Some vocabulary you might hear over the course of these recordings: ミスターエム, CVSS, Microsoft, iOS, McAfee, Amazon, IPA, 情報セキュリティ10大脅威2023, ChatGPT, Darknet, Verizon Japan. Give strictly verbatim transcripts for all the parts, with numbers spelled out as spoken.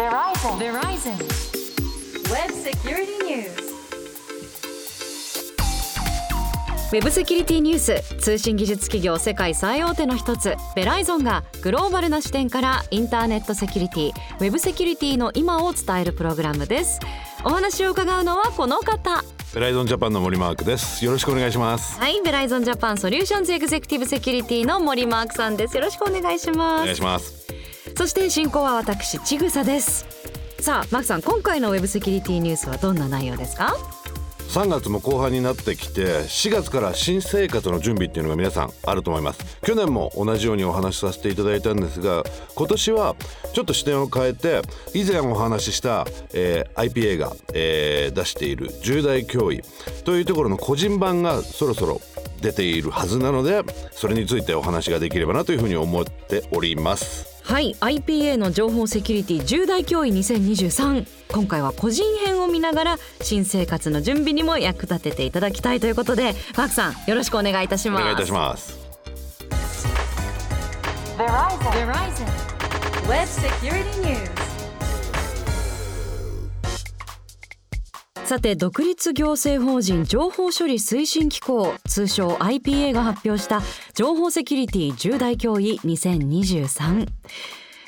Verizon. Verizon. Web Security News. ウェブセキュリティニュース、通信技術企業世界最大手の一つベライゾンがグローバルな視点からインターネットセキュリティ、ウェブセキュリティの今を伝えるプログラムです。お話を伺うのはこの方、ベライゾンジャパンの森マークです。よろしくお願いします。はい、ベライゾンジャパンソリューションズエグゼクティブセキュリティの森マークさんです。よろしくお願いします。お願いします。そして進行は私ちぐさです。さあマークさん、今回のウェブセキュリティニュースはどんな内容ですか？さんがつも後半になってきて、しがつから新生活の準備っていうのが皆さんあると思います。去年も同じようにお話しさせていただいたんですが、今年はちょっと視点を変えて、以前お話しした、えー、アイピーエー が、えー、出している重大脅威というところの個人版がそろそろ出ているはずなので、それについてお話ができればなというふうに思っております。はい、 アイピーエー の情報セキュリティ重大脅威にせんにじゅうさん、今回は個人編を見ながら新生活の準備にも役立てていただきたいということで、マークさんよろしくお願いいたします。お願いいたします。さて、独立行政法人情報処理推進機構、通称 アイピーエー が発表した情報セキュリティ重大脅威にせんにじゅうさん。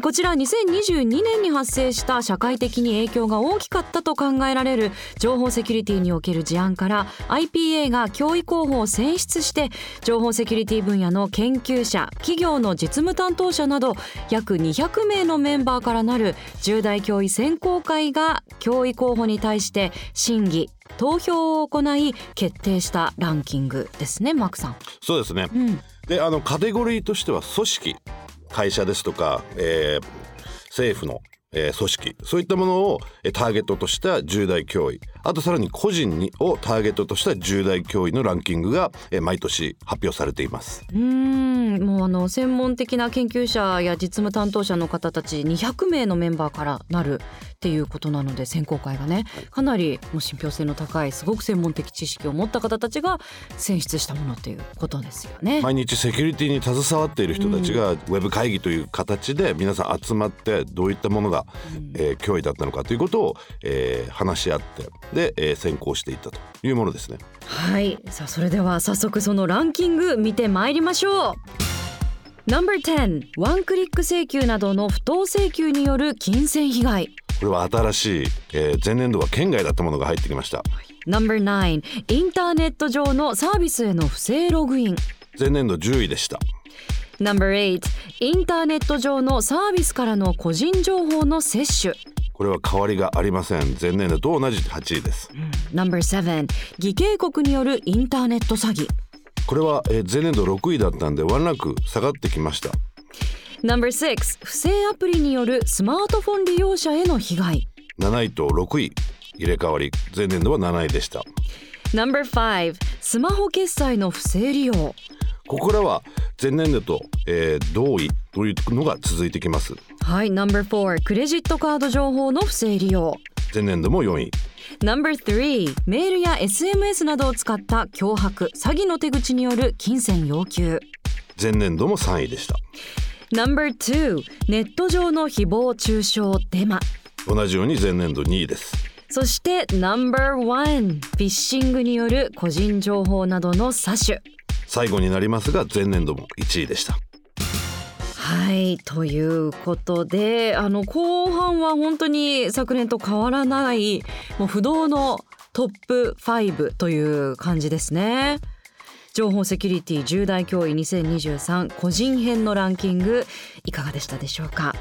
こちらにせんにじゅうにねんに発生した社会的に影響が大きかったと考えられる情報セキュリティにおける事案から アイピーエー が脅威候補を選出して、情報セキュリティ分野の研究者、企業の実務担当者など約にひゃくめいのメンバーからなる重大脅威選考会が脅威候補に対して審議、投票を行い決定したランキングですね、マークさん。そうですね、うん、であのカテゴリーとしては組織、会社ですとか、えー、政府の、えー、組織、そういったものをターゲットとした重大脅威、あとさらに個人にをターゲットとした重大脅威のランキングが、えー、毎年発表されています。うーん、もうあの専門的な研究者や実務担当者の方たちにひゃくめいのメンバーからなるっていうことなので、選考会がね、かなりもう信憑性の高いすごく専門的知識を持った方たちが選出したものということですよね。毎日セキュリティに携わっている人たちがウェブ会議という形で皆さん集まって、どういったものが、うんえー、脅威だったのかということを、えー、話し合ってで、えー、選考していったというものですね。はい、さあそれでは早速そのランキング見てまいりましょう。ナンバーテン、ワンクリック請求などの不当請求による金銭被害。これは新しい、えー、前年度は圏外だったものが入ってきました。ナンバーナイン、インターネット上のサービスへの不正ログイン。前年度じゅういでした。ナンバーエイト、インターネット上のサービスからの個人情報の窃取。これは変わりがありません。前年度と同じはちいです。ナンバーセブン、偽警告によるインターネット詐欺。これは、えー、前年度ろくいだったんでワンランク下がってきました。ナンバーシックス、不正アプリによるスマートフォン利用者への被害。なないとろくい入れ替わり、前年度はなないでした。ナンバーファイブ、スマホ決済の不正利用。ここらは前年度と、えー、同意というのが続いてきます。はい、ナンバーフォー、クレジットカード情報の不正利用。前年度もよんい。ナンバースリー、メールや エスエムエス などを使った脅迫・詐欺の手口による金銭要求。前年度もさんいでした。ナンバーツー、ネット上の誹謗中傷デマ。同じように前年度にいです。そしてナンバーワン、フィッシングによる個人情報などの詐取。最後になりますが前年度もいちいでした。はい、ということで、あの後半は本当に昨年と変わらない、もう不動のトップごという感じですね。情報セキュリティ重大脅威にせんにじゅうさん、個人編のランキングいかがでしたでしょうか？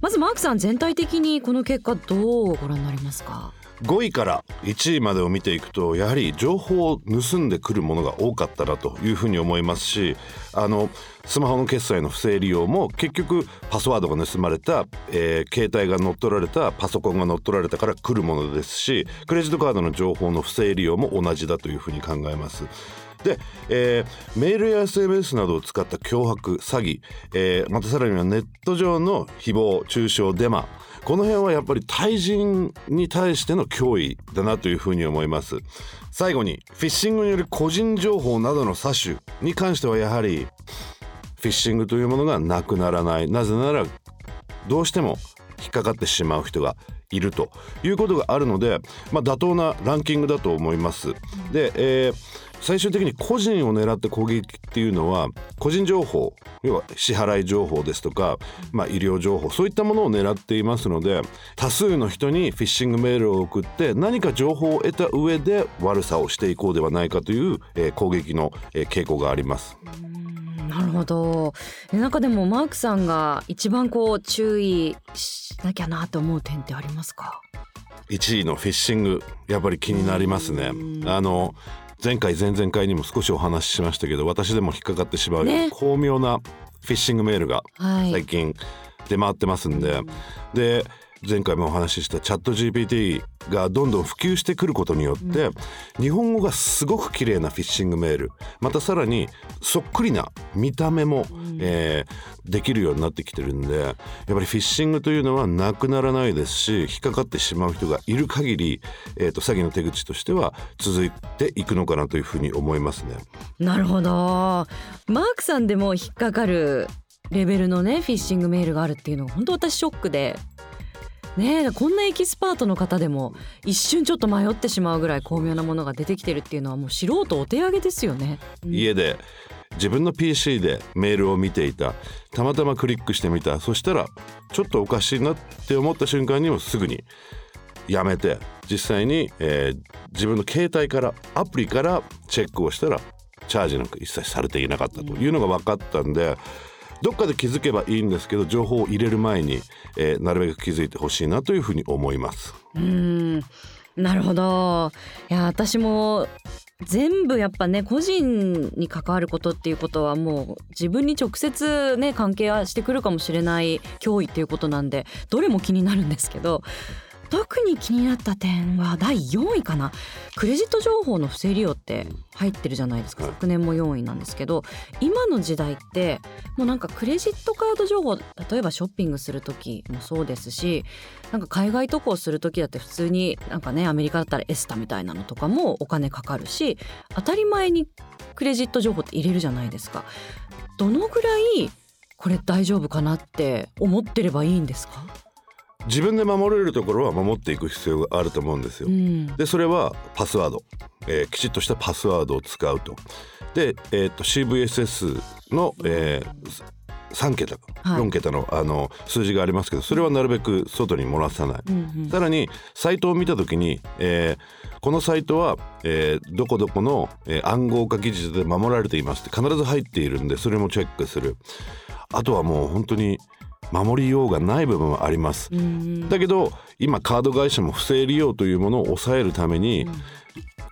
まずマークさん、全体的にこの結果どうご覧になりますか？ごいからいちいまでを見ていくと、やはり情報を盗んでくるものが多かったなというふうに思いますし、あのスマホの決済の不正利用も結局パスワードが盗まれた、えー、携帯が乗っ取られた、パソコンが乗っ取られたから来るものですし、クレジットカードの情報の不正利用も同じだというふうに考えます。で、えー、メールや エスエムエス などを使った脅迫詐欺、えー、またさらにはネット上の誹謗中傷デマ、この辺はやっぱり対人に対しての脅威だなというふうに思います。最後にフィッシングによる個人情報などの詐取に関しては、やはりフィッシングというものがなくならない。なぜならどうしても引っかかってしまう人がいるということがあるので、まあ、妥当なランキングだと思います。で、えー、最終的に個人を狙って攻撃っていうのは、個人情報、要は支払い情報ですとか、まあ、医療情報、そういったものを狙っていますので、多数の人にフィッシングメールを送って何か情報を得た上で悪さをしていこうではないかという、えー、攻撃の、えー、傾向があります。なるほど。なんかでもマークさんが一番こう注意しなきゃなと思う点ってありますか？いちいのフィッシング、やっぱり気になりますね。あの前回前々回にも少しお話ししましたけど、私でも引っかかってしまう、ね、巧妙なフィッシングメールが最近出回ってますんで、はい、で前回もお話ししたチャット ジーピーティー がどんどん普及してくることによって、うん、日本語がすごく綺麗なフィッシングメール、またさらにそっくりな見た目も、うん、えー、できるようになってきてるんで、やっぱりフィッシングというのはなくならないですし、引っかかってしまう人がいる限り、えーと、詐欺の手口としては続いていくのかなというふうに思いますね。なるほど。マークさんでも引っかかるレベルのね、フィッシングメールがあるっていうのが本当私ショックでね、えこんなエキスパートの方でも一瞬ちょっと迷ってしまうぐらい巧妙なものが出てきてるっていうのは、もう素人お手上げですよね、うん、家で自分の ピーシー でメールを見ていた、たまたまクリックしてみた、そしたらちょっとおかしいなって思った瞬間にもすぐにやめて、実際に、えー、自分の携帯からアプリからチェックをしたらチャージなんか一切されていなかったというのが分かったんで、うん、どっかで気づけばいいんですけど、情報を入れる前に、えー、なるべく気づいてほしいなというふうに思います。うーん、なるほど。いや、私も全部やっぱね、個人に関わることっていうことはもう自分に直接ね関係はしてくるかもしれない脅威っていうことなんで、どれも気になるんですけど、特に気になった点はだいよんいかな。クレジット情報の不正利用って入ってるじゃないですか。昨年もよんいなんですけど、今の時代ってもうなんかクレジットカード情報、例えばショッピングする時もそうですし、なんか海外渡航する時だって普通になんかね、アメリカだったらエスタみたいなのとかもお金かかるし、当たり前にクレジット情報って入れるじゃないですか。どのぐらいこれ大丈夫かなって思ってればいいんですか？自分で守れるところは守っていく必要があると思うんですよ、うん、でそれはパスワード、えー、きちっとしたパスワードを使うと。で、えー、と シーブイエスエス の、えー、さんけた、はい、よんけた の, あの数字がありますけど、それはなるべく外に漏らさない、うんうん、さらにサイトを見た時に、えー、このサイトは、えー、どこどこの、えー、暗号化技術で守られていますって必ず入っているんで、それもチェックする。あとはもう本当に守りようがない部分はあります。だけど今カード会社も不正利用というものを抑えるために、うん、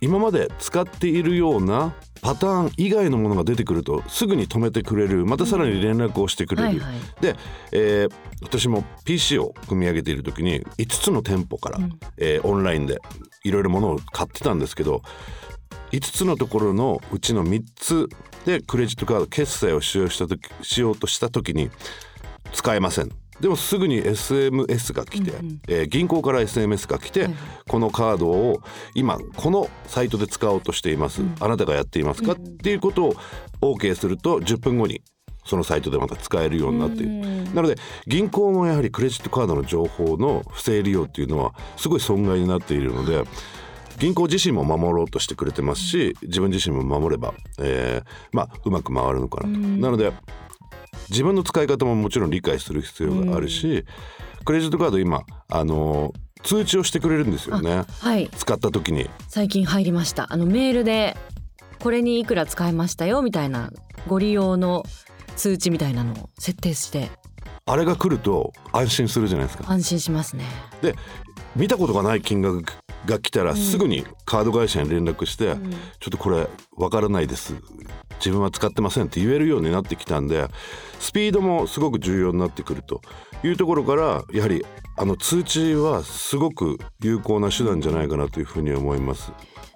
今まで使っているようなパターン以外のものが出てくるとすぐに止めてくれる、またさらに連絡をしてくれる、うん、はいはい、で、えー、私も ピーシー を組み上げている時にいつつの店舗から、うん、えー、オンラインでいろいろものを買ってたんですけど、いつつのところのうちのみっつでクレジットカード決済を使用した時、しようとした時に使えません。でもすぐに エスエムエス が来て、うんうん、えー、銀行から エスエムエス が来て、はいはい、このカードを今このサイトで使おうとしています、うん、あなたがやっていますか、うん、っていうことを OK するとじゅっぷんごにそのサイトでまた使えるようになっている、うん、なので銀行もやはりクレジットカードの情報の不正利用っていうのはすごい損害になっているので、銀行自身も守ろうとしてくれてますし、自分自身も守れば、えーまあ、うまく回るのかなと、うん、なので自分の使い方ももちろん理解する必要があるし、うん、クレジットカード今あの通知をしてくれるんですよね、はい、使った時に。最近入りました、あのメールでこれにいくら使いましたよみたいなご利用の通知みたいなのを設定して、あれが来ると安心するじゃないですか。安心しますね。で見たことがない金額が来たらすぐにカード会社に連絡して、うん、ちょっとこれわからないです、自分は使ってませんって言えるようになってきたんで、スピードもすごく重要になってくるというところから、やはりあの通知はすごく有効な手段じゃないかなというふうに思います。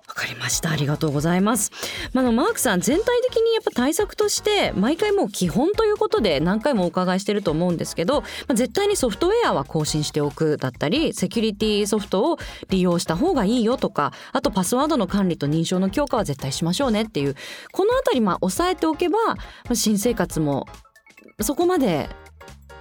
わかりました、ありがとうございます。まあ、のマークさん全体的にやっぱ対策として毎回もう基本ということで何回もお伺いしてると思うんですけど、まあ、絶対にソフトウェアは更新しておくだったり、セキュリティソフトを利用した方がいいよとか、あとパスワードの管理と認証の強化は絶対しましょうねっていう、このあたりまあ抑えておけば、まあ、新生活もそこまで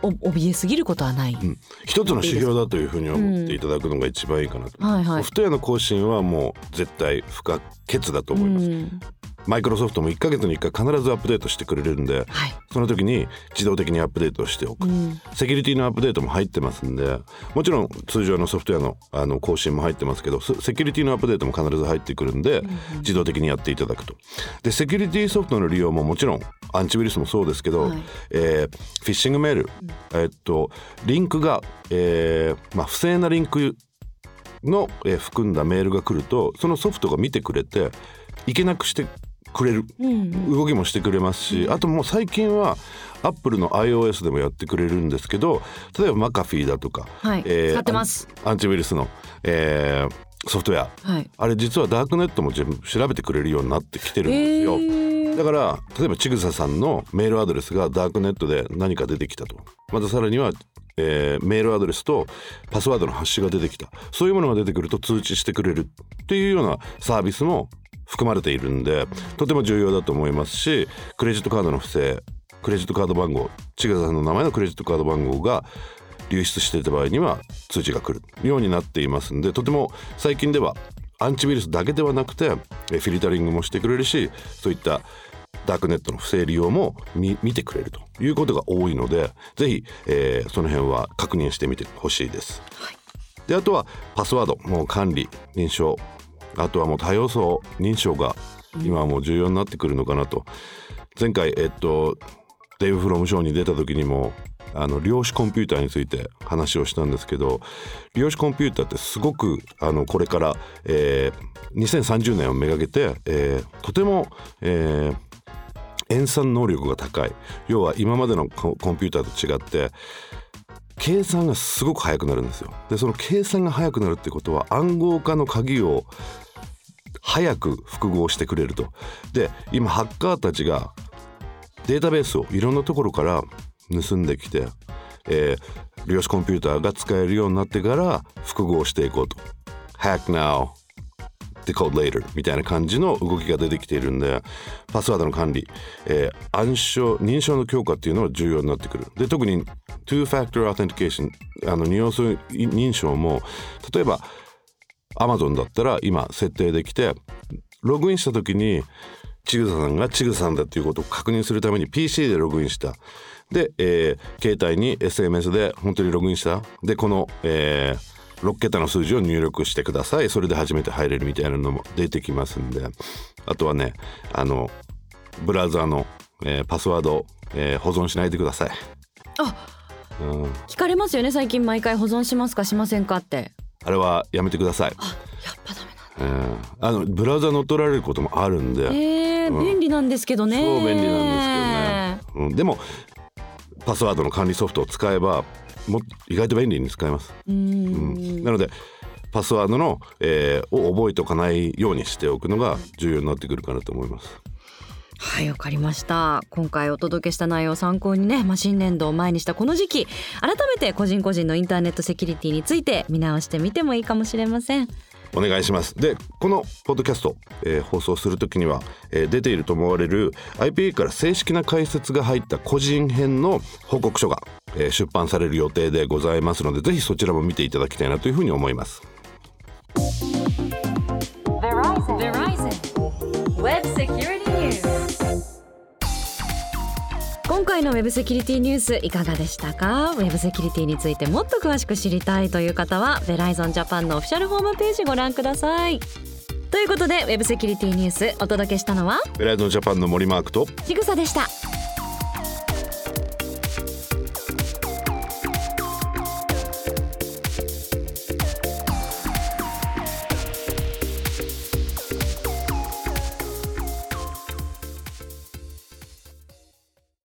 怯えすぎることはない、うん、一つの指標だというふうに思っていただくのが一番いいかなと、うんはいはい、ソフトウェアの更新はもう絶対不可欠だと思います、うん、マイクロソフトもいっかげつにいっかい必ずアップデートしてくれるんで、はい、その時に自動的にアップデートをしておく、うん、セキュリティのアップデートも入ってますんで、もちろん通常のソフトウェア の, あの更新も入ってますけど、セキュリティのアップデートも必ず入ってくるんで、うん、自動的にやっていただくと。でセキュリティソフトの利用ももちろんアンチウイルスもそうですけど、はいえー、フィッシングメール、えー、っとリンクが、えーまあ、不正なリンクの、えー、含んだメールが来ると、そのソフトが見てくれていけなくしてくれる、うん、動きもしてくれますし、あともう最近はアップルの iOS でもやってくれるんですけど、例えばマカフィーだとか、はいえー、使ってます、アンチウイルスの、えー、ソフトウェア、はい、あれ実はダークネットも全部調べてくれるようになってきてるんですよ、えーだから例えばちぐささんのメールアドレスがダークネットで何か出てきたと、またさらには、えー、メールアドレスとパスワードのハッシュが出てきた、そういうものが出てくると通知してくれるっていうようなサービスも含まれているんで、とても重要だと思いますし、クレジットカードの不正、クレジットカード番号、ちぐささんの名前のクレジットカード番号が流出していた場合には通知が来るようになっていますんで、とても最近ではアンチウイルスだけではなくてフィルタリングもしてくれるし、そういったダークネットの不正利用も 見, 見てくれるということが多いので、ぜひ、えー、その辺は確認してみてほしいです、はい、であとはパスワードもう管理認証、あとはもう多様素認証が今はもう重要になってくるのかなと。前回、えっと、デイブフロムショーに出た時にもあの量子コンピューターについて話をしたんですけど、量子コンピューターってすごくあのこれから、えー、にせんさんじゅうねんをめがけて、えー、とても、えー、演算能力が高い、要は今までのコンピューターと違って計算がすごく速くなるんですよ。でその計算が速くなるってことは暗号化の鍵を早く複合してくれると。で今ハッカーたちがデータベースをいろんなところから盗んできて、えー、量子コンピューターが使えるようになってから複合していこうと、 Hack now decode later みたいな感じの動きが出てきているんで、パスワードの管理、えー、暗証認証の強化っていうのは重要になってくる。で特に ツーファクター authentication、 あの二要素認証も、例えば Amazon だったら今設定できて、ログインした時にちぐささんがちぐささんだっていうことを確認するために ピーシー でログインした。で、えー、携帯に エスエムエス で本当にログインした。で、この、えー、ろく桁の数字を入力してください。それで初めて入れるみたいなのも出てきますんで。あとはね、あの、ブラウザーの、えー、パスワード、えー、保存しないでください。あ、うん、聞かれますよね。最近毎回保存しますかしませんかって。あれはやめてください。あ、やっぱダメ。えー、あのブラウザ乗っ取られることもあるんで、えーうん、便利なんですけどね。そう便利なんですけどね、うん、でもパスワードの管理ソフトを使えばも意外と便利に使えます。うん、うん、なのでパスワードの、えー、を覚えておかないようにしておくのが重要になってくるかなと思います。はい、わかりました。今回お届けした内容を参考にね、まあ、新年度を前にしたこの時期、改めて個人個人のインターネットセキュリティについて見直してみてもいいかもしれません。お願いします。でこのポッドキャスト、えー、放送するときには、えー、出ていると思われる アイピーエー から正式な解説が入った個人編の報告書が、えー、出版される予定でございますので、ぜひそちらも見ていただきたいなというふうに思います。 Verizon. Verizon. Web Security News。 今回の Web Security News いかがでしたか？ Web Security についてもっと詳しく知りたいという方は Verizon Japan のオフィシャルホームページご覧ください。ということで Web Security ニュースお届けしたのは Verizon Japan の森マークとちぐさでした。